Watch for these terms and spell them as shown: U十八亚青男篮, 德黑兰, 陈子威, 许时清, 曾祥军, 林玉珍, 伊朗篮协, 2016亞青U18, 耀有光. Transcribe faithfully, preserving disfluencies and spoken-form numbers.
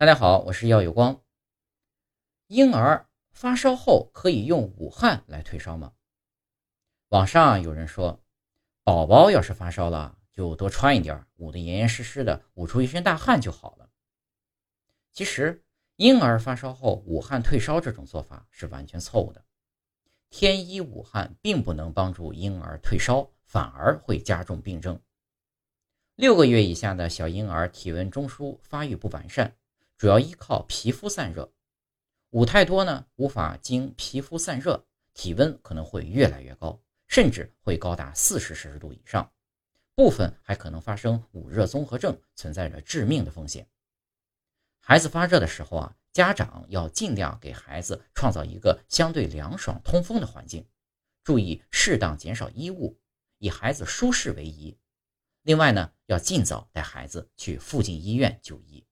大家好，我是耀有光。婴儿发烧后可以用捂汗来退烧吗？网上有人说，宝宝要是发烧了，就多穿一点，捂得严严实实的，捂出一身大汗就好了。其实，婴儿发烧后捂汗退烧这种做法是完全错误的。添衣捂汗并不能帮助婴儿退烧，反而会加重病症。六个月以下的小婴儿体温中枢发育不完善，主要依靠皮肤散热。捂太多呢，无法经皮肤散热，体温可能会越来越高，甚至会高达四十摄氏度以上，部分还可能发生捂热综合症，存在着致命的风险。孩子发热的时候啊，家长要尽量给孩子创造一个相对凉爽通风的环境，注意适当减少衣物，以孩子舒适为宜。另外呢，要尽早带孩子去附近医院就医。